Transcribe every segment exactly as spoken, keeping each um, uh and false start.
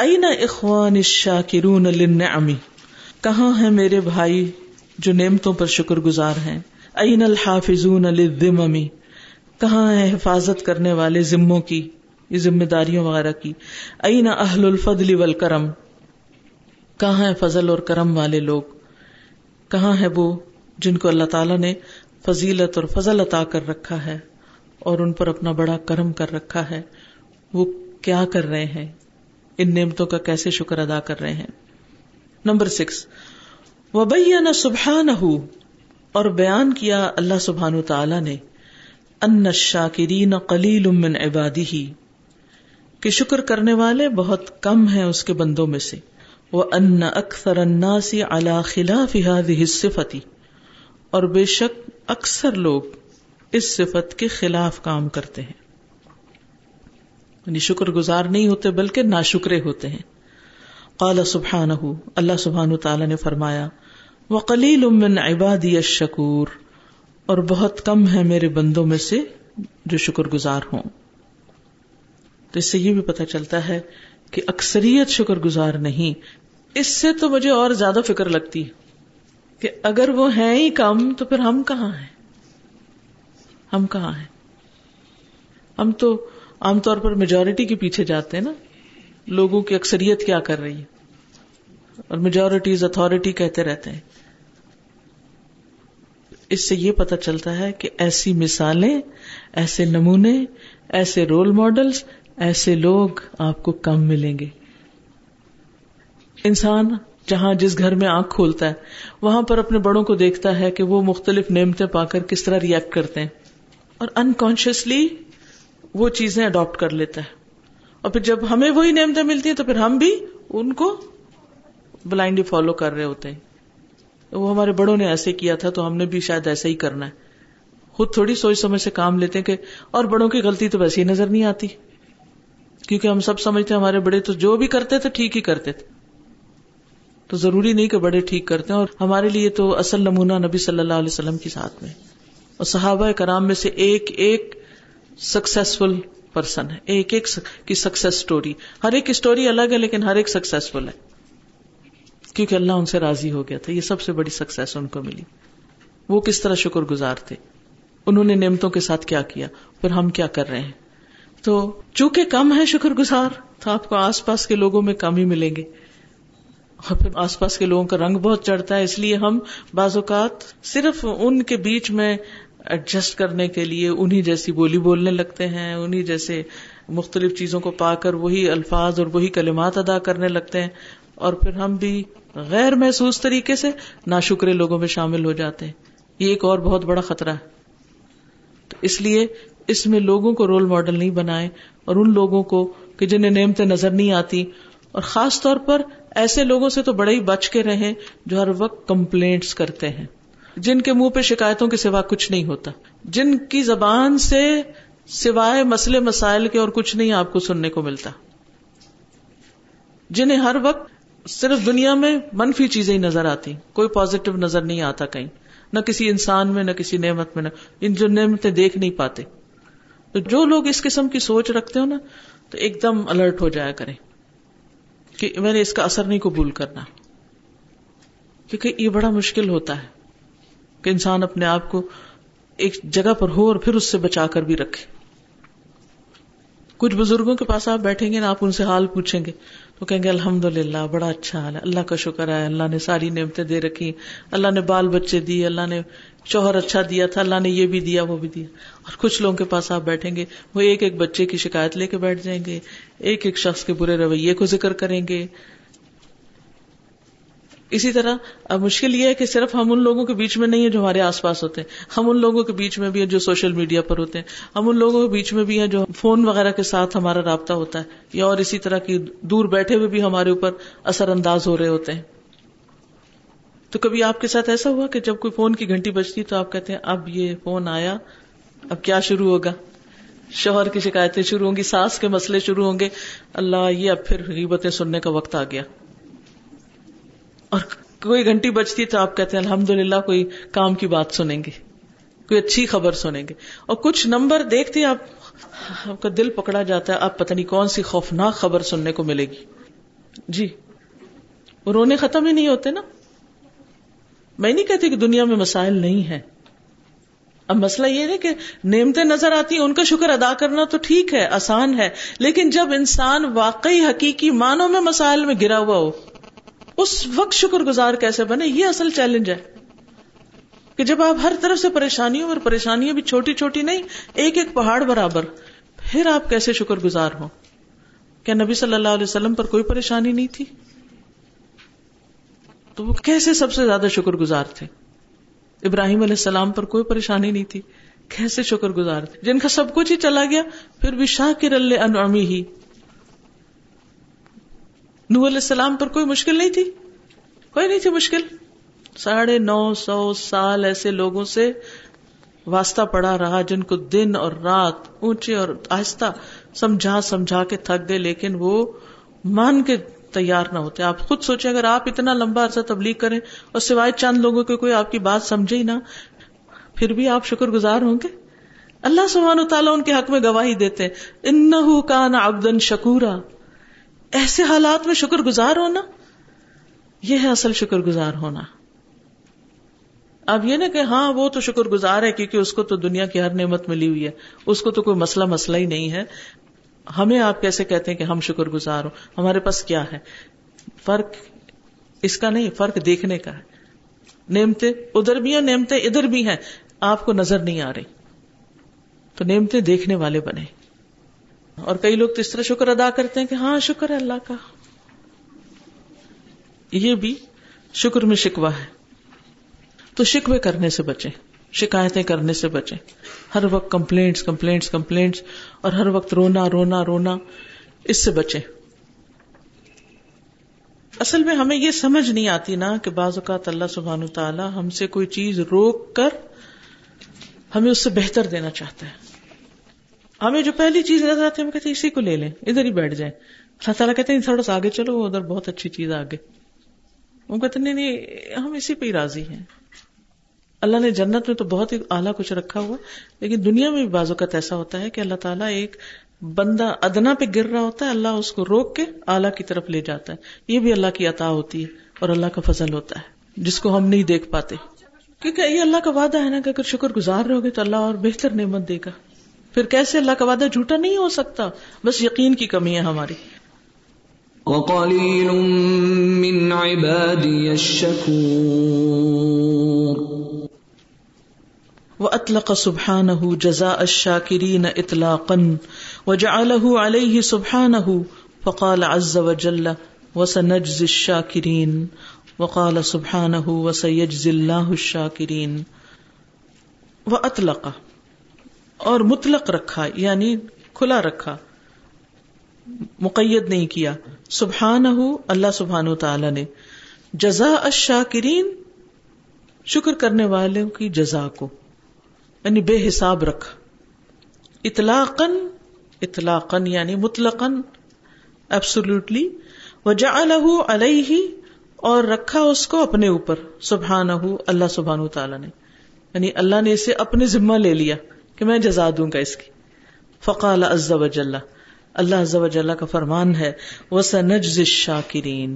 اینا اخوان الشاکرون للنعم، کہاں ہیں میرے بھائی جو نعمتوں پر شکر گزار ہیں، اینا الحافظون للذمم، کہاں ہیں حفاظت کرنے والے ذموں کی، یہ ذمہ داریوں وغیرہ کی، اینا اہل الفضل والکرم، کہاں ہیں فضل اور کرم والے لوگ، کہاں ہے وہ جن کو اللہ تعالیٰ نے فضیلت اور فضل عطا کر رکھا ہے اور ان پر اپنا بڑا کرم کر رکھا ہے، وہ کیا کر رہے ہیں، ان نعمتوں کا کیسے شکر ادا کر رہے ہیں۔ نمبر سکس، وَبَيَّنَ سُبْحَانَهُ، اور بیان کیا اللہ سبحانہ تعالیٰ نے، أَنَّ الشَّاكِرِينَ قَلِيلٌ مِّنْ عِبَادِهِ، کہ شکر کرنے والے بہت کم ہیں اس کے بندوں میں سے، وَأَنَّ أَكْثَرَ النَّاسِ عَلَى خِلَافِ هَذِهِ الصِّفَةِ، اور بے شک اکثر لوگ اس صفت کے خلاف کام کرتے ہیں، یعنی شکر گزار نہیں ہوتے بلکہ ناشکرے ہوتے ہیں۔ قال سبحانہ، اللہ سبحانہ تعالیٰ نے فرمایا، وَقَلِيلٌ مِّنْ عِبَادِيَ الشَّكُورِ، اور بہت کم ہیں میرے بندوں میں سے جو شکر گزار ہوں۔ تو اس سے یہ بھی پتہ چلتا ہے کہ اکثریت شکر گزار نہیں۔ اس سے تو مجھے اور زیادہ فکر لگتی ہے کہ اگر وہ ہیں ہی کم تو پھر ہم کہاں ہیں، ہم کہاں ہیں ہم تو عام طور پر میجورٹی کے پیچھے جاتے ہیں نا، لوگوں کی اکثریت کیا کر رہی ہے، اور میجورٹیز اتھارٹی کہتے رہتے ہیں۔ اس سے یہ پتہ چلتا ہے کہ ایسی مثالیں، ایسے نمونے، ایسے رول ماڈلز، ایسے لوگ آپ کو کم ملیں گے۔ انسان جہاں جس گھر میں آنکھ کھولتا ہے وہاں پر اپنے بڑوں کو دیکھتا ہے کہ وہ مختلف نعمتیں پا کر کس طرح ری ایکٹ کرتے ہیں، اور انکانشیسلی وہ چیزیں اڈاپٹ کر لیتا ہے، اور پھر جب ہمیں وہی نعمتیں ملتی ہیں تو پھر ہم بھی ان کو بلائنڈلی فالو کر رہے ہوتے ہیں۔ وہ ہمارے بڑوں نے ایسے کیا تھا تو ہم نے بھی شاید ایسا ہی کرنا ہے، خود تھوڑی سوچ سمجھ سے کام لیتے ہیں کہ، اور بڑوں کی غلطی تو ویسے ہی نظر نہیں آتی، کیونکہ ہم سب سمجھتے ہیں ہمارے بڑے تو جو بھی کرتے تھے ٹھیک ہی کرتے تھے۔ تو ضروری نہیں کہ بڑے ٹھیک کرتے ہیں، اور ہمارے لیے تو اصل نمونہ نبی صلی اللہ علیہ وسلم کے ساتھ میں، اور صحابہ کرام میں سے ایک ایک سکسیسفل پرسن ہے، ایک ایک کی سکسیس سٹوری، ہر ایک کی سٹوری الگ ہے لیکن ہر ایک سکسیسفل ہے، کیونکہ اللہ ان سے راضی ہو گیا تھا، یہ سب سے بڑی سکسیس ان کو ملی۔ وہ کس طرح شکر گزار تھے، انہوں نے نعمتوں کے ساتھ کیا کیا، پھر ہم کیا کر رہے ہیں۔ تو چونکہ کم ہے شکر گزار تو آپ کو آس پاس کے لوگوں میں کم ہی ملیں گے، اور پھر آس پاس کے لوگوں کا رنگ بہت چڑھتا ہے، اس لیے ہم بعض اوقات صرف ان کے بیچ میں ایڈجسٹ کرنے کے لیے انہی جیسی بولی بولنے لگتے ہیں، انہی جیسے مختلف چیزوں کو پا کر وہی الفاظ اور وہی کلمات ادا کرنے لگتے ہیں، اور پھر ہم بھی غیر محسوس طریقے سے ناشکرے لوگوں میں شامل ہو جاتے ہیں۔ یہ ایک اور بہت بڑا خطرہ ہے، تو اس لیے اس میں لوگوں کو رول ماڈل نہیں بنائیں، اور ان لوگوں کو کہ جنہیں نعمتیں نظر نہیں آتی، اور خاص طور پر ایسے لوگوں سے تو بڑے ہی بچ کے رہیں جو ہر وقت کمپلینٹس کرتے ہیں، جن کے منہ پہ شکایتوں کے سوا کچھ نہیں ہوتا، جن کی زبان سے سوائے مسئلے مسائل کے اور کچھ نہیں آپ کو سننے کو ملتا، جنہیں ہر وقت صرف دنیا میں منفی چیزیں ہی نظر آتی، کوئی پازیٹو نظر نہیں آتا کہیں، نہ کسی انسان میں، نہ کسی نعمت میں، نہ ان جو نعمتیں دیکھ نہیں پاتے۔ تو جو لوگ اس قسم کی سوچ رکھتے ہو نا، تو ایک دم الرٹ ہو جایا کریں کہ میں نے اس کا اثر نہیں قبول کرنا، کیونکہ یہ بڑا مشکل ہوتا ہے کہ انسان اپنے آپ کو ایک جگہ پر ہو اور پھر اس سے بچا کر بھی رکھے۔ کچھ بزرگوں کے پاس آپ بیٹھیں گے نا، آپ ان سے حال پوچھیں گے تو کہیں گے الحمدللہ بڑا اچھا حال ہے، اللہ کا شکر ہے، اللہ نے ساری نعمتیں دے رکھی، اللہ نے بال بچے دیے، اللہ نے شوہر اچھا دیا تھا، اللہ نے یہ بھی دیا وہ بھی دیا۔ اور کچھ لوگوں کے پاس آپ بیٹھیں گے، وہ ایک ایک بچے کی شکایت لے کے بیٹھ جائیں گے، ایک ایک شخص کے برے رویے کو ذکر کریں گے۔ اسی طرح اب مشکل یہ ہے کہ صرف ہم ان لوگوں کے بیچ میں نہیں ہیں جو ہمارے آس پاس ہوتے ہیں، ہم ان لوگوں کے بیچ میں بھی ہیں جو سوشل میڈیا پر ہوتے ہیں، ہم ان لوگوں کے بیچ میں بھی ہیں جو فون وغیرہ کے ساتھ ہمارا رابطہ ہوتا ہے، یا اور اسی طرح کی دور بیٹھے ہوئے بھی ہمارے اوپر اثر انداز ہو رہے ہوتے ہیں۔ تو کبھی آپ کے ساتھ ایسا ہوا کہ جب کوئی فون کی گھنٹی بجتی تو آپ کہتے ہیں اب یہ فون آیا، اب کیا شروع ہوگا، شوہر کی شکایتیں شروع ہوں گی، ساس کے مسئلے شروع ہوں گے، اللہ یہ اب پھر غیبتیں سننے کا وقت آ گیا۔ اور کوئی گھنٹی بجتی تو آپ کہتے ہیں الحمدللہ کوئی کام کی بات سنیں گے، کوئی اچھی خبر سنیں گے، اور کچھ نمبر دیکھتے ہیں آپ، آپ کا دل پکڑا جاتا ہے، آپ پتہ نہیں کون سی خوفناک خبر سننے کو ملے گی، جی رونے ختم ہی نہیں ہوتے نا. میں نہیں کہتی کہ دنیا میں مسائل نہیں ہیں. اب مسئلہ یہ ہے کہ نعمتیں نظر آتی ہیں, ان کا شکر ادا کرنا تو ٹھیک ہے, آسان ہے, لیکن جب انسان واقعی حقیقی معنوں میں مسائل میں گرا ہوا ہو, اس وقت شکر گزار کیسے بنے, یہ اصل چیلنج ہے. کہ جب آپ ہر طرف سے پریشانیوں, اور پریشانیاں بھی چھوٹی چھوٹی نہیں, ایک ایک پہاڑ برابر, پھر آپ کیسے شکر گزار ہوں؟ کیا نبی صلی اللہ علیہ وسلم پر کوئی پریشانی نہیں تھی؟ تو وہ کیسے سب سے زیادہ شکر گزار تھے؟ ابراہیم علیہ السلام پر کوئی پریشانی نہیں تھی, کیسے شکر گزار تھے؟ جن کا سب کچھ ہی چلا گیا, پھر بھی شاکر لانعمہ. نوح علیہ السلام پر کوئی مشکل نہیں تھی, کوئی نہیں تھی مشکل. ساڑھے نو سو سال ایسے لوگوں سے واسطہ پڑا رہا جن کو دن اور رات اونچے اور آہستہ سمجھا سمجھا کے تھک گئے, لیکن وہ مان کے تیار نہ ہوتے. آپ خود سوچیں, اگر آپ اتنا لمبا عرصہ تبلیغ کریں اور سوائے چند لوگوں کے کوئی آپ کی بات سمجھے ہی نہ, پھر بھی آپ شکر گزار ہوں گے؟ اللہ سبحانہ و تعالیٰ ان کے حق میں گواہی دیتے ہیں, انہ کان عبدا شکورا. ایسے حالات میں شکر گزار ہونا, یہ ہے اصل شکر گزار ہونا. اب یہ نا کہ ہاں وہ تو شکر گزار ہے کیونکہ اس کو تو دنیا کی ہر نعمت ملی ہوئی ہے, اس کو تو کوئی مسئلہ مسئلہ ہی نہیں ہے. ہمیں آپ کیسے کہتے ہیں کہ ہم شکر گزار ہوں, ہمارے پاس کیا ہے؟ فرق اس کا نہیں, فرق دیکھنے کا ہے. نعمتیں ادھر بھی ہیں, نعمتیں ادھر بھی ہیں, آپ کو نظر نہیں آ رہی. تو نعمتیں دیکھنے والے بنے. اور کئی لوگ اس طرح شکر ادا کرتے ہیں کہ ہاں شکر ہے اللہ کا, یہ بھی شکر میں شکوہ ہے. تو شکوے کرنے سے بچیں, شکایتیں کرنے سے بچیں. ہر وقت کمپلینٹس کمپلینٹس کمپلینٹس اور ہر وقت رونا رونا رونا, اس سے بچیں. اصل میں ہمیں یہ سمجھ نہیں آتی نا کہ بعض اوقات اللہ سبحانہ تعالی ہم سے کوئی چیز روک کر ہمیں اس سے بہتر دینا چاہتا ہے. ہمیں جو پہلی چیز نظر آتی ہے, ہم کہتے ہیں اسی کو لے لیں, ادھر ہی بیٹھ جائیں. اللہ تعالیٰ کہتے ہیں تھوڑا سا آگے چلو, وہ ادھر بہت اچھی چیز آگے. وہ کہتے ہیں نہیں ہم اسی پہ ہی راضی ہیں. اللہ نے جنت میں تو بہت ہی اعلیٰ کچھ رکھا ہوا, لیکن دنیا میں بھی بعض اوقات ایسا ہوتا ہے کہ اللہ تعالیٰ, ایک بندہ ادنا پہ گر رہا ہوتا ہے, اللہ اس کو روک کے اعلیٰ کی طرف لے جاتا ہے. یہ بھی اللہ کی عطا ہوتی ہے اور اللہ کا فضل ہوتا ہے جس کو ہم نہیں دیکھ پاتے, کیونکہ یہ اللہ کا وعدہ ہے نا کہ اگر شکر گزار رہو گے تو اللہ اور بہتر نعمت دے گا. پھر کیسے اللہ کا وعدہ جھوٹا نہیں ہو سکتا؟ بس یقین کی کمی ہے ہماری. وَقَلِيلٌ مِّنْ عِبَادِيَ الشَّكُورُ. وَأَطْلَقَ سُبْحَانَهُ جَزَاءَ الشَّاكِرِينَ إِطْلَاقًا وَجَعَلَهُ عَلَيْهِ سُبْحَانَهُ, فَقَالَ عَزَّ وَجَلَّ وَسَنَجْزِي الشَّاكِرِينَ, وَقَالَ سُبْحَانَهُ وَسَيَجْزِي اللَّهُ الشَّاكِرِينَ. وَأَطْلَقَ اور مطلق رکھا, یعنی کھلا رکھا, مقید نہیں کیا. سبحانہ اللہ سبحانہ تعالی نے, جزاء الشاکرین شکر کرنے والوں کی جزا کو, یعنی بے حساب رکھا. اطلاقاً اطلاقاً یعنی مطلقاً, ایبسولوٹلی. وجعلہ علیہ اور رکھا اس کو اپنے اوپر. سبحانہ اللہ سبحانہ تعالی نے, یعنی اللہ نے اسے اپنے ذمہ لے لیا کہ میں جزا دوں گا اس کی. فقال عز وجل, اللہ عز وجل کا فرمان ہے, وَسَنَجْزِ الشَّاكِرِينَ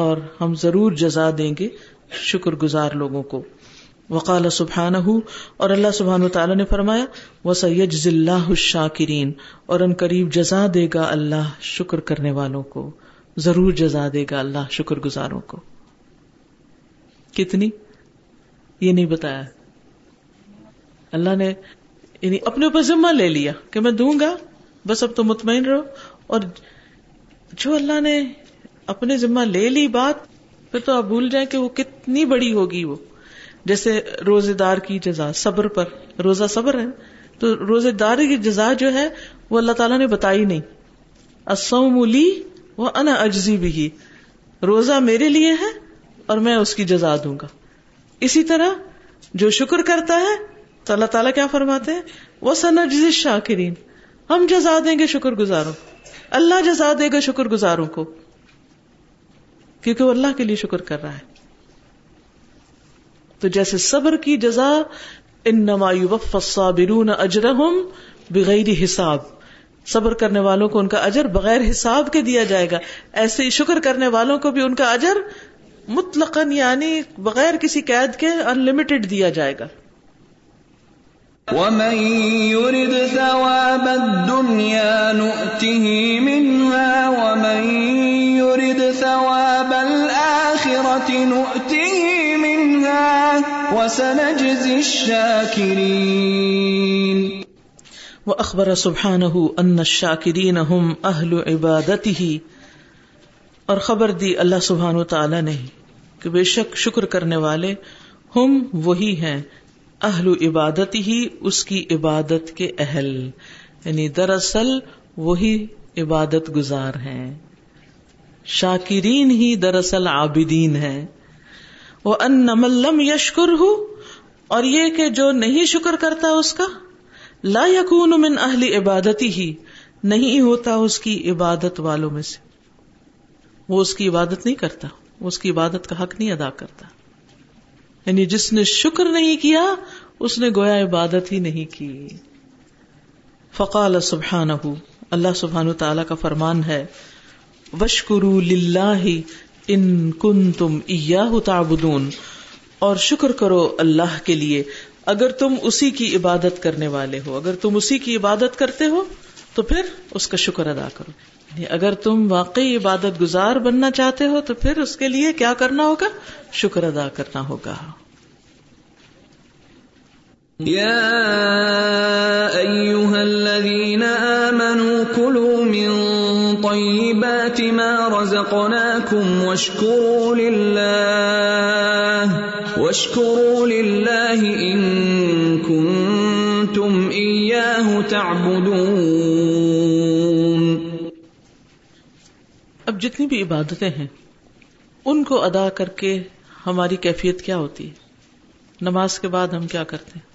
اور ہم ضرور جزا دیں گے شکر گزار لوگوں کو. وقال سبحانہ اور اللہ سبحانہ تعالی نے فرمایا, وَسَيَجْزِ اللَّهُ الشَّاكِرِينَ اور ان قریب جزا دے گا اللہ شکر کرنے والوں کو, ضرور جزا دے گا اللہ شکر گزاروں کو. کتنی یہ نہیں بتایا, اللہ نے یعنی اپنے اوپر ذمہ لے لیا کہ میں دوں گا, بس اب تو مطمئن رہو. اور جو اللہ نے اپنے ذمہ لے لی بات, پھر تو آپ بھول جائیں کہ وہ کتنی بڑی ہوگی. وہ جیسے روزے دار کی جزا صبر پر, روزہ صبر ہے, تو روزے دار کی جزا جو ہے وہ اللہ تعالیٰ نے بتائی نہیں. الصوم لی وانا اجزی بہ, روزہ میرے لیے ہے اور میں اس کی جزا دوں گا. اسی طرح جو شکر کرتا ہے تو اللہ تعالیٰ کیا فرماتے ہیں, وَسَنَجْزِ الشَّاكِرِينَ ہم جزا دیں گے شکر گزاروں. اللہ جزا دے گا شکر گزاروں کو کیونکہ وہ اللہ کے لیے شکر کر رہا ہے. تو جیسے صبر کی جزا, انما یوفى الصابرون اجرهم بغیر حساب, صبر کرنے والوں کو ان کا اجر بغیر حساب کے دیا جائے گا، ایسے ہی شکر کرنے والوں کو بھی ان کا اجر مطلقاً یعنی بغیر کسی قید کے ان لمیٹڈ دیا جائے گا۔ وَمَن يُرِدْ ثَوَابَ الدُّنْيَا نُؤْتِهِ مِنْهَا وَمَن يُرِدْ ثَوَابَ الْآخِرَةِ نُؤْتِهِ مِنْهَا وَسَنَجْزِي الشَّاكِرِينَ۔ وَأَخْبَرَ سُبْحَانَهُ أَنَّ الشَّاكِرِينَ هُمْ أَهْلُ عِبَادَتِهِ، اور خبر دی اللہ سبحانہ وتعالی نے کہ بے شک شکر کرنے والے ہم وہی ہیں، اہل عبادتہ، اس کی عبادت کے اہل، یعنی دراصل وہی عبادت گزار ہیں۔ شاکرین ہی دراصل عابدین ہیں۔ وَأَنَّ مَن لَّمْ يَشْكُرْهُ، اور یہ کہ جو نہیں شکر کرتا اس کا، لا يكون من اہل عبادتی، ہی نہیں ہوتا اس کی عبادت والوں میں سے، وہ اس کی عبادت نہیں کرتا، وہ اس کی عبادت کا حق نہیں ادا کرتا، یعنی جس نے شکر نہیں کیا اس نے گویا عبادت ہی نہیں کی۔ فقال سبحانہ، اللہ سبحانہ تعالی کا فرمان ہے، وَشْكُرُوا لِلَّهِ إِن كُنْتُمْ إِيَّاهُ تَعْبُدُونَ، اور شکر کرو اللہ کے لیے اگر تم اسی کی عبادت کرنے والے ہو، اگر تم اسی کی عبادت کرتے ہو تو پھر اس کا شکر ادا کرو، یعنی اگر تم واقعی عبادت گزار بننا چاہتے ہو تو پھر اس کے لیے کیا کرنا ہوگا؟ شکر ادا کرنا ہوگا۔ یا ایھا الذین آمنوا کلوا من طیبات ما رزقناکم واشکروا للہ وَاشْكُرُوا لِلَّهِ إِن كُنْتُمْ إِيَّاهُ تَعْبُدُونَ۔ اب جتنی بھی عبادتیں ہیں ان کو ادا کر کے ہماری کیفیت کیا ہوتی ہے؟ نماز کے بعد ہم کیا کرتے ہیں؟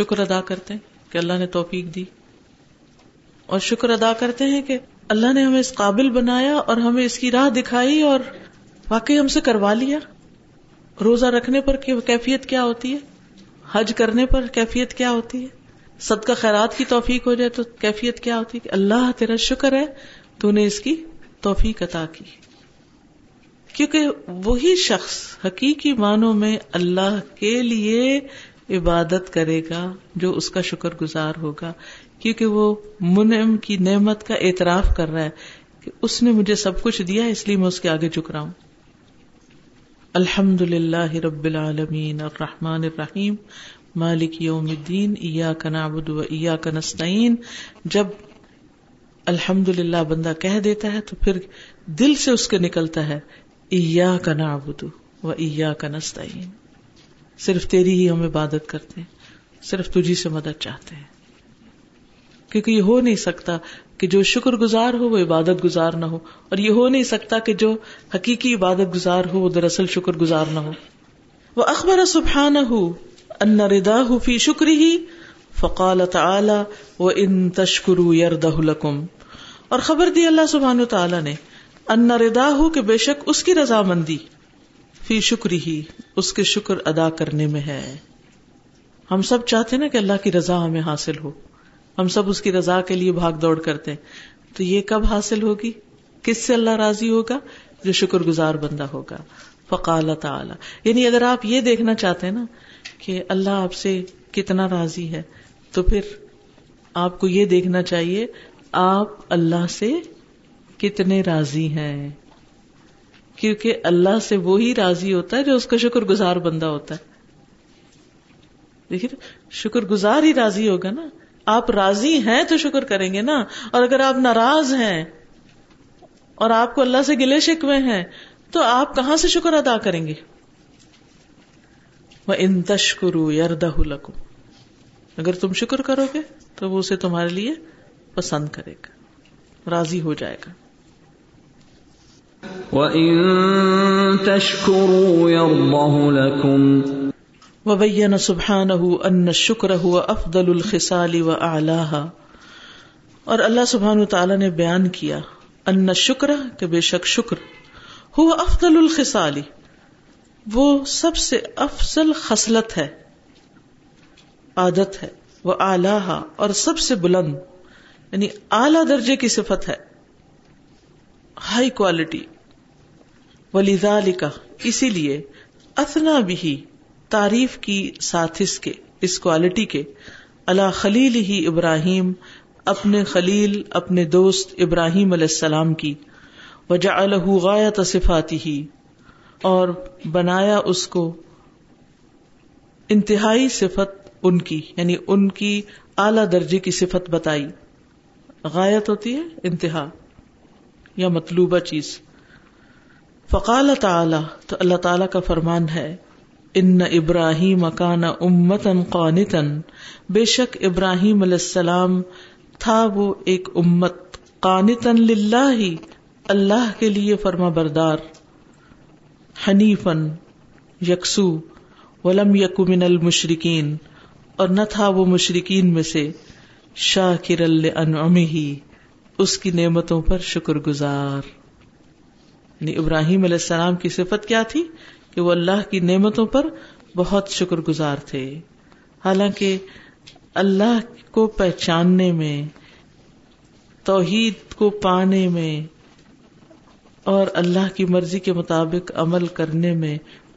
شکر ادا کرتے ہیں کہ اللہ نے توفیق دی، اور شکر ادا کرتے ہیں کہ اللہ نے ہمیں اس قابل بنایا اور ہمیں اس کی راہ دکھائی اور واقعی ہم سے کروا لیا۔ روزہ رکھنے پر کیفیت کیا ہوتی ہے؟ حج کرنے پر کیفیت کیا ہوتی ہے؟ صدقہ خیرات کی توفیق ہو جائے تو کیفیت کیا ہوتی ہے؟ اللہ تیرا شکر ہے تو نے اس کی توفیق عطا کی، کیونکہ وہی شخص حقیقی معنوں میں اللہ کے لیے عبادت کرے گا جو اس کا شکر گزار ہوگا، کیونکہ وہ منعم کی نعمت کا اعتراف کر رہا ہے کہ اس نے مجھے سب کچھ دیا اس لیے میں اس کے آگے جھک رہا ہوں۔ الحمد للہ رب العالمین الرحمن الرحیم مالک یوم الدین ایاک نعبد و ایاک نستعین، جب الحمد للہ بندہ کہہ دیتا ہے تو پھر دل سے اس کے نکلتا ہے ایاک نعبد و ایاک نستعین، صرف تیری ہی ہم عبادت کرتے ہیں، صرف تجھی سے مدد چاہتے ہیں، کیونکہ یہ ہو نہیں سکتا کہ جو شکر گزار ہو وہ عبادت گزار نہ ہو، اور یہ ہو نہیں سکتا کہ جو حقیقی عبادت گزار ہو وہ دراصل شکر گزار نہ ہو۔ وَأَخْبَرَ سُبْحَانَهُ أَنَّ رِضَاهُ فِي شُكْرِهِ فَقَالَ تَعَالَى وَإِن تَشْكُرُوا يَرْضَهُ لَكُمْ، اور خبر دی اللہ سبحانہ وتعالی نے ان رضاہ، کہ بے شک اس کی رضامندی، فی شکرہ، اس کے شکر ادا کرنے میں ہے۔ ہم سب چاہتے ہیں نا کہ اللہ کی رضا ہمیں حاصل ہو، ہم سب اس کی رضا کے لیے بھاگ دوڑ کرتے ہیں، تو یہ کب حاصل ہوگی؟ کس سے اللہ راضی ہوگا؟ جو شکر گزار بندہ ہوگا۔ فقال تعالی، یعنی اگر آپ یہ دیکھنا چاہتے ہیں نا کہ اللہ آپ سے کتنا راضی ہے تو پھر آپ کو یہ دیکھنا چاہیے آپ اللہ سے کتنے راضی ہیں، کیونکہ اللہ سے وہی راضی ہوتا ہے جو اس کا شکر گزار بندہ ہوتا ہے۔ دیکھیے شکر گزار ہی راضی ہوگا نا، آپ راضی ہیں تو شکر کریں گے نا، اور اگر آپ ناراض ہیں اور آپ کو اللہ سے گلے شکوے ہیں تو آپ کہاں سے شکر ادا کریں گے؟ وَإِن تَشْكُرُوا يَرْضَهُ لَكُمْ، اگر تم شکر کرو گے تو وہ اسے تمہارے لیے پسند کرے گا، راضی ہو جائے گا۔ وَإِن تَشْكُرُوا يَرْضَهُ لَكُمْ، وبین سبحانہ ان الشکر هو افضل الخصال واعلاها، اور اللہ سبحانہ تعالی نے بیان کیا ان الشکر، کہ بے شک شکر، هو افضل الخصال، وہ سب سے افضل خصلت ہے، عادت ہے، واعلاها، اور سب سے بلند، یعنی اعلی درجے کی صفت ہے، ہائی کوالٹی. وَلِذَالِكَ اسی لیے اثنا بھی تعریف کی ساتھ اس کے اس کوالٹی کے علی خلیل ہی ابراہیم اپنے خلیل اپنے دوست ابراہیم علیہ السلام کی، وجعلہ غایت صفاتہ اور بنایا اس کو انتہائی صفت ان کی، یعنی ان کی اعلی درجے کی صفت بتائی. غایت ہوتی ہے انتہا یا مطلوبہ چیز. فقال تعالی تو اللہ تعالی کا فرمان ہے، ان ابراہیم کان امتا قانتا، بے شک ابراہیم علیہ السلام تھا وہ ایک امت، قانتا للہ اللہ کے لیے فرما بردار، حنیفا یکسو، ولم یکو من المشرکین اور نہ تھا وہ مشرکین میں سے، شاکرا لانعمہ اس کی نعمتوں پر شکر گزار. یعنی ابراہیم علیہ السلام کی صفت کیا تھی کہ وہ اللہ کی نعمتوں پر بہت شکر گزار تھے. حالانکہ اللہ کو پہچاننے میں، توحید کو پانے میں اور اللہ کی مرضی کے مطابق عمل کرنے میں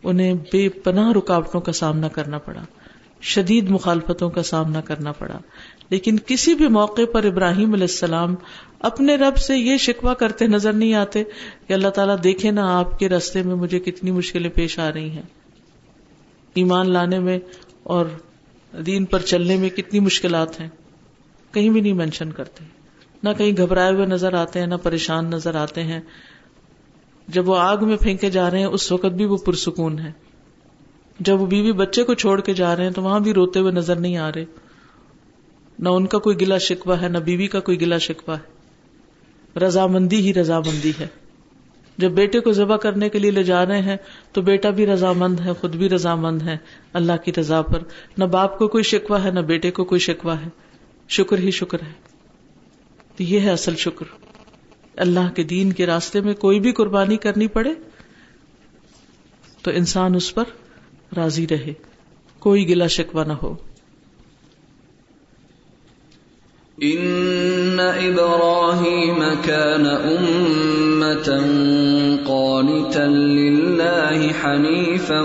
انہیں بے پناہ رکاوٹوں کا سامنا کرنا پڑا، شدید مخالفتوں کا سامنا کرنا پڑا، لیکن کسی بھی موقع پر ابراہیم علیہ السلام اپنے رب سے یہ شکوہ کرتے نظر نہیں آتے کہ اللہ تعالیٰ دیکھے نا آپ کے راستے میں مجھے کتنی مشکلیں پیش آ رہی ہیں، ایمان لانے میں اور دین پر چلنے میں کتنی مشکلات ہیں. کہیں بھی نہیں مینشن کرتے، نہ کہیں گھبرائے ہوئے نظر آتے ہیں، نہ پریشان نظر آتے ہیں. جب وہ آگ میں پھینکے جا رہے ہیں اس وقت بھی وہ پرسکون ہیں، جب وہ بیوی بچے کو چھوڑ کے جا رہے ہیں تو وہاں بھی روتے ہوئے نظر نہیں آ رہے، نہ ان کا کوئی گلہ شکوہ ہے، نہ بیوی کا کوئی گلہ شکوہ ہے. رضامندی ہی رضامندی ہے. جب بیٹے کو ذبح کرنے کے لیے لے جا رہے ہیں تو بیٹا بھی رضامند ہے، خود بھی رضامند ہے اللہ کی رضا پر. نہ باپ کو کوئی شکوہ ہے، نہ بیٹے کو کوئی شکوہ ہے، شکر ہی شکر ہے. تو یہ ہے اصل شکر. اللہ کے دین کے راستے میں کوئی بھی قربانی کرنی پڑے تو انسان اس پر راضی رہے، کوئی گلہ شکوہ نہ ہو. ان ابراہیم کان امتا قانتا للہ حنیفا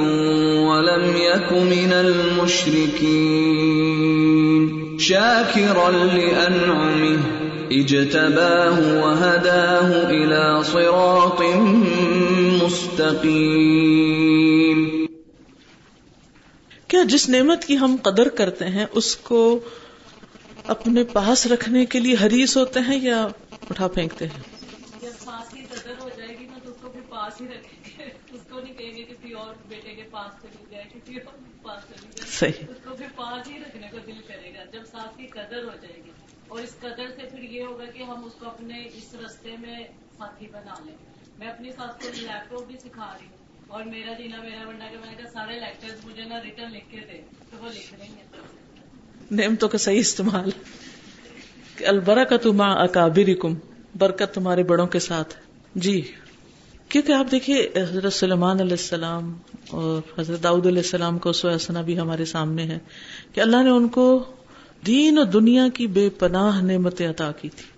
ولم یک من المشرکین شاکرا لانعمہ اجتباہ وہداہ الی صراط مستقیم. کیا جس نعمت کی ہم قدر کرتے ہیں اس کو اپنے پاس رکھنے کے لیے حریص ہوتے ہیں یا اٹھا پھینکتے ہیں؟ جب پاس کی قدر ہو جائے گی نا تو اس کو بھی پاس ہی رکھیں گے، اس کو نہیں کہیں گے کسی اور بیٹے کے پاس چلی جائے، کسی اور پاس چلی جائے. صحیح، اس کو بھی پاس ہی رکھنے کو دل کرے گا جب ساتھ کی قدر ہو جائے گی. اور اس قدر سے پھر یہ ہوگا کہ ہم اس کو اپنے اس رستے میں ساتھی بنا لیں. میں اپنی ساس کو لیپ ٹاپ بھی سکھا رہی ہوں اور میرا جینا میرا بننا کہ میں نے کہا سارے لیکچرز مجھے نہ ریٹرن لکھ کے دے تو وہ لکھ لیں گے. نعمتوں کا صحیح استعمال. البرکۃ مع اکابرکم، برکت تمہارے بڑوں کے ساتھ. جی، کیونکہ آپ دیکھیے حضرت سلیمان علیہ السلام اور حضرت داؤد علیہ السلام کا اسوہ حسنہ بھی ہمارے سامنے ہے کہ اللہ نے ان کو دین و دنیا کی بے پناہ نعمتیں عطا کی تھی،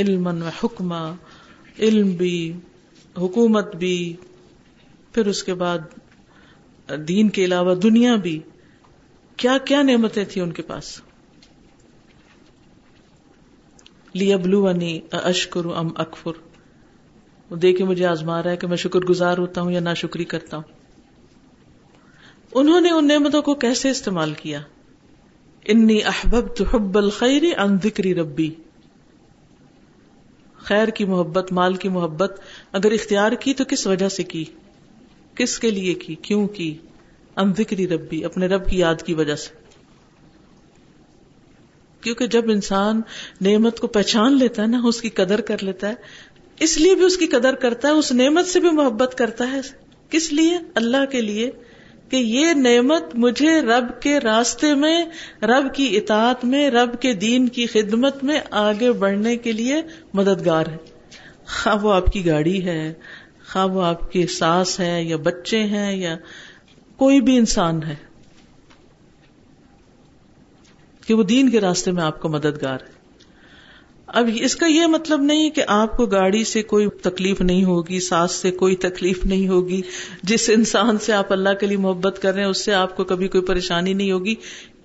علما و حکما، علم بھی، حکومت بھی، پھر اس کے بعد دین کے علاوہ دنیا بھی. کیا کیا نعمتیں تھیں ان کے پاس. لیبلونی اشکر ام اکفر، وہ دے کے مجھے آزما رہا ہے کہ میں شکر گزار ہوتا ہوں یا ناشکری کرتا ہوں. انہوں نے ان نعمتوں کو کیسے استعمال کیا. انی احببت حب الخیر عن ذکر ربی، خیر کی محبت، مال کی محبت اگر اختیار کی تو کس وجہ سے کی، کس کے لیے کی، کیوں کی. ان ذکری ربی، اپنے رب کی یاد کی وجہ سے. کیونکہ جب انسان نعمت کو پہچان لیتا ہے نا، اس کی قدر کر لیتا ہے، اس لیے بھی اس کی قدر کرتا ہے، اس نعمت سے بھی محبت کرتا ہے. کس لیے؟ اللہ کے لیے کہ یہ نعمت مجھے رب کے راستے میں، رب کی اطاعت میں، رب کے دین کی خدمت میں آگے بڑھنے کے لیے مددگار ہے. خواہ وہ آپ کی گاڑی ہے، خواہ وہ آپ کی ساس ہے یا بچے ہیں یا کوئی بھی انسان ہے کہ وہ دین کے راستے میں آپ کو مددگار ہے. اب اس کا یہ مطلب نہیں کہ آپ کو گاڑی سے کوئی تکلیف نہیں ہوگی، سانس سے کوئی تکلیف نہیں ہوگی، جس انسان سے آپ اللہ کے لیے محبت کر رہے ہیں اس سے آپ کو کبھی کوئی پریشانی نہیں ہوگی،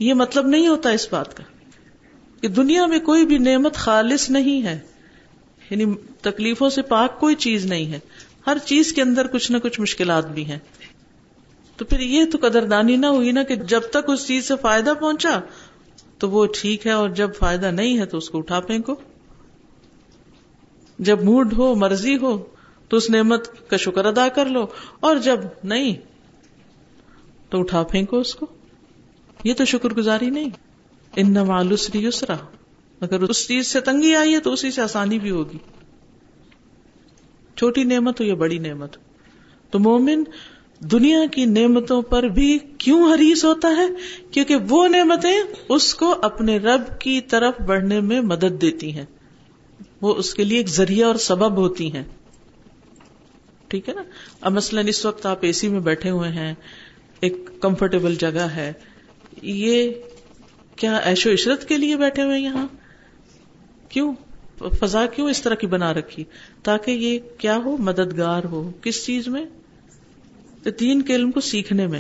یہ مطلب نہیں ہوتا اس بات کا کہ دنیا میں کوئی بھی نعمت خالص نہیں ہے، یعنی تکلیفوں سے پاک کوئی چیز نہیں ہے، ہر چیز کے اندر کچھ نہ کچھ مشکلات بھی ہیں. تو پھر یہ تو قدردانی نہ ہوئی نا کہ جب تک اس چیز سے فائدہ پہنچا تو وہ ٹھیک ہے، اور جب فائدہ نہیں ہے تو اس کو اٹھا پھینکو. جب موڈ ہو، مرضی ہو تو اس نعمت کا شکر ادا کر لو، اور جب نہیں تو اٹھا پھینکو اس کو. یہ تو شکر گزاری نہیں. ان مع العسر یسرا، اگر اس چیز سے تنگی آئی ہے تو اسی سے آسانی بھی ہوگی، چھوٹی نعمت ہو یا بڑی نعمت. تو مومن دنیا کی نعمتوں پر بھی کیوں حریص ہوتا ہے؟ کیونکہ وہ نعمتیں اس کو اپنے رب کی طرف بڑھنے میں مدد دیتی ہیں، وہ اس کے لیے ایک ذریعہ اور سبب ہوتی ہیں. ٹھیک ہے نا. اب مثلاً اس وقت آپ اے سی میں بیٹھے ہوئے ہیں، ایک کمفرٹیبل جگہ ہے، یہ کیا عیش و عشرت کے لیے بیٹھے ہوئے یہاں؟ کیوں فضا کیوں اس طرح کی بنا رکھی؟ تاکہ یہ کیا ہو، مددگار ہو. کس چیز میں؟ دین کے علم کو سیکھنے میں،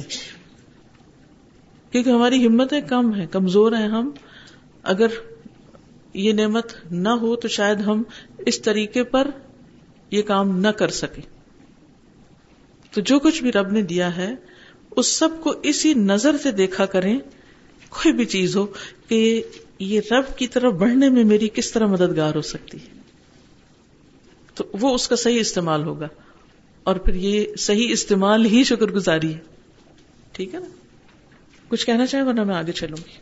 کیونکہ ہماری ہمتیں کم ہیں، کمزور ہیں ہم. اگر یہ نعمت نہ ہو تو شاید ہم اس طریقے پر یہ کام نہ کر سکیں. تو جو کچھ بھی رب نے دیا ہے اس سب کو اسی نظر سے دیکھا کریں، کوئی بھی چیز ہو، کہ یہ رب کی طرف بڑھنے میں میری کس طرح مددگار ہو سکتی ہے، تو وہ اس کا صحیح استعمال ہوگا. اور پھر یہ صحیح استعمال ہی شکر گزاری ہے. ٹھیک ہے نا. کچھ کہنا چاہیں ورنہ میں آگے چلوں گی.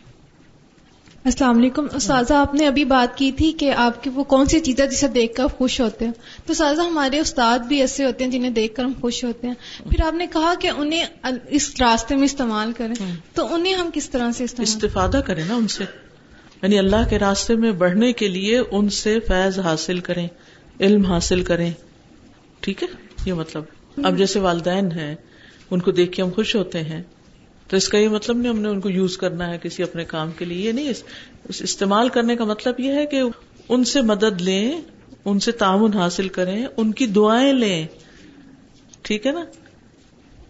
السلام علیکم. استاذہ آپ نے ابھی بات کی تھی کہ آپ کی وہ کون سی چیز ہے جسے دیکھ کر خوش ہوتے ہیں، تو استاذہ ہمارے استاد بھی ایسے ہوتے ہیں جنہیں دیکھ کر ہم خوش ہوتے ہیں. پھر آپ نے کہا کہ انہیں اس راستے میں استعمال کریں، تو انہیں ہم کس طرح سے استعمال استفادہ کریں نا ان سے، یعنی اللہ کے راستے میں بڑھنے کے لیے ان سے فیض حاصل کریں، علم حاصل کریں. ٹھیک ہے، یہ مطلب. اب جیسے والدین ہیں، ان کو دیکھ کے ہم خوش ہوتے ہیں، تو اس کا یہ مطلب نہیں ہم نے ان کو یوز کرنا ہے کسی اپنے کام کے لیے. یہ نہیں، اس استعمال کرنے کا مطلب یہ ہے کہ ان سے مدد لیں، ان سے تعاون حاصل کریں، ان کی دعائیں لیں. ٹھیک ہے نا.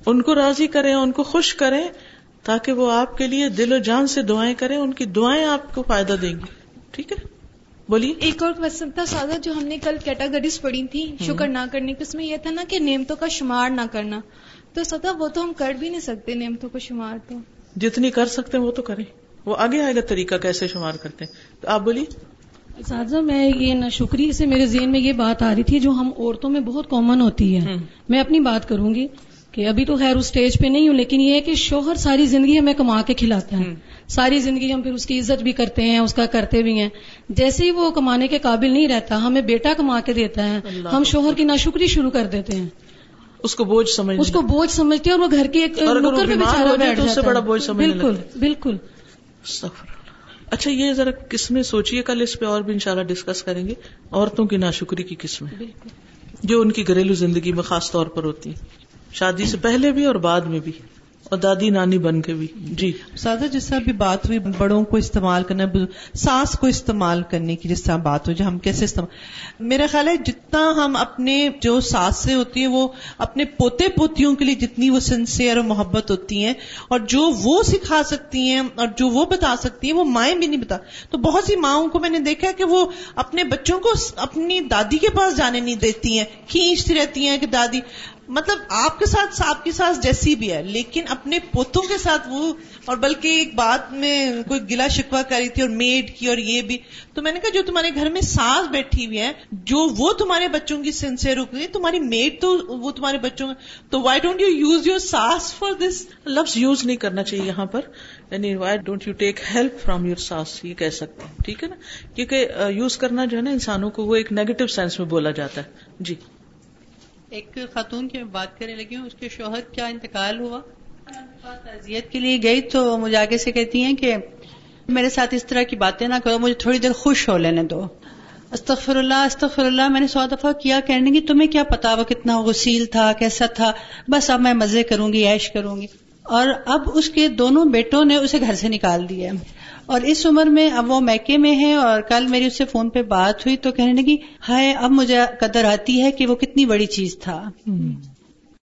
ان کو راضی کریں، ان کو خوش کریں، تاکہ وہ آپ کے لیے دل و جان سے دعائیں کریں، ان کی دعائیں آپ کو فائدہ دیں گی. ٹھیک ہے، بولیے. ایک اور کوشچن تھا سادہ، جو ہم نے کل کیٹاگریز پڑھی تھی شکر نہ کرنے کی، اس میں یہ تھا نا کہ نعمتوں کا شمار نہ کرنا. تو سادہ وہ تو ہم کر بھی نہیں سکتے، نعمتوں کا شمار تو جتنی کر سکتے ہیں وہ تو کریں. وہ آگے آئے گا طریقہ کیسے شمار کرتے ہیں. تو آپ بولیے. سادہ میں یہ ناشکری سے میرے ذہن میں یہ بات آ رہی تھی جو ہم عورتوں میں بہت کامن ہوتی ہے. میں اپنی بات کروں گی کہ ابھی تو خیر اس سٹیج پہ نہیں ہوں، لیکن یہ ہے کہ شوہر ساری زندگی ہمیں کما کے کھلاتا ہے، ساری زندگی ہم پھر اس کی عزت بھی کرتے ہیں، اس کا کرتے بھی ہیں. جیسے ہی وہ کمانے کے قابل نہیں رہتا، ہمیں بیٹا کما کے دیتا ہے، ہم شوہر کی ناشکری شروع کر دیتے ہیں، اس کو بوجھ سمجھ اس کو بوجھ سمجھتے ہیں، اور وہ گھر کے ایک نکر پہ بیچارہ بیٹھ جاتا ہے. بالکل بالکل. اچھا یہ ذرا قسمیں سوچیے، کل اس پہ اور بھی انشاءاللہ ڈسکس کریں گے، عورتوں کی ناشکری کی قسمیں جو ان کی گھریلو زندگی میں خاص طور پر ہوتی ہیں، شادی سے پہلے بھی اور بعد میں بھی، اور دادی نانی بن کے بھی. جی سادہ جس طرح بھی بات ہوئی، بڑوں کو استعمال کرنا، سانس کو استعمال کرنے کی جس طرح بات ہو، جو ہم کیسے استعمال، میرا خیال ہے جتنا ہم اپنے جو سانس سے ہوتی ہیں وہ اپنے پوتے پوتیوں کے لیے جتنی وہ سنسیئر اور محبت ہوتی ہیں، اور جو وہ سکھا سکتی ہیں اور جو وہ بتا سکتی ہیں وہ مائیں بھی نہیں بتا. تو بہت سی ماؤں کو میں نے دیکھا ہے کہ وہ اپنے بچوں کو اپنی دادی کے پاس جانے نہیں دیتی ہیں، کھینچتی رہتی ہیں کہ دادی. مطلب آپ کے ساتھ آپ کی ساتھ جیسی بھی ہے، لیکن اپنے پوتوں کے ساتھ وہ، اور بلکہ ایک بات میں کوئی گلا شکوہ کری تھی اور میڈ کی اور یہ بھی. تو میں نے کہا جو تمہارے گھر میں ساس بیٹھی ہوئی ہے، جو وہ تمہارے بچوں کی سنسیئر ہوتی ہے، تمہاری میڈ تو وہ تمہارے بچوں، تو why don't you use your ساس فار دس. لفظ یوز نہیں کرنا چاہیے یہاں پر، یعنی why don't you take help from your ساس، یہ کہہ سکتے ہیں. ٹھیک ہے نا، کیونکہ یوز کرنا جو ہے نا انسانوں کو، وہ ایک نیگیٹو سینس میں بولا جاتا ہے. جی ایک خاتون کی بات کرنے لگی ہوں، اس کے شوہر کیا انتقال ہوا، تعزیت کے لیے گئی تو مجھے آگے سے کہتی ہیں کہ میرے ساتھ اس طرح کی باتیں نہ کرو، مجھے تھوڑی دیر خوش ہو لینے دو. استغفر اللہ استغفر اللہ، میں نے سو دفعہ کیا، کہنے لگی تمہیں کیا پتا وہ کتنا غسیل تھا، کیسا تھا، بس اب میں مزے کروں گی، عیش کروں گی. اور اب اس کے دونوں بیٹوں نے اسے گھر سے نکال دیا، اور اس عمر میں اب وہ میکے میں ہیں اور کل میری اس سے فون پہ بات ہوئی تو کہنے لگی ہائے اب مجھے قدر آتی ہے کہ وہ کتنی بڑی چیز تھا.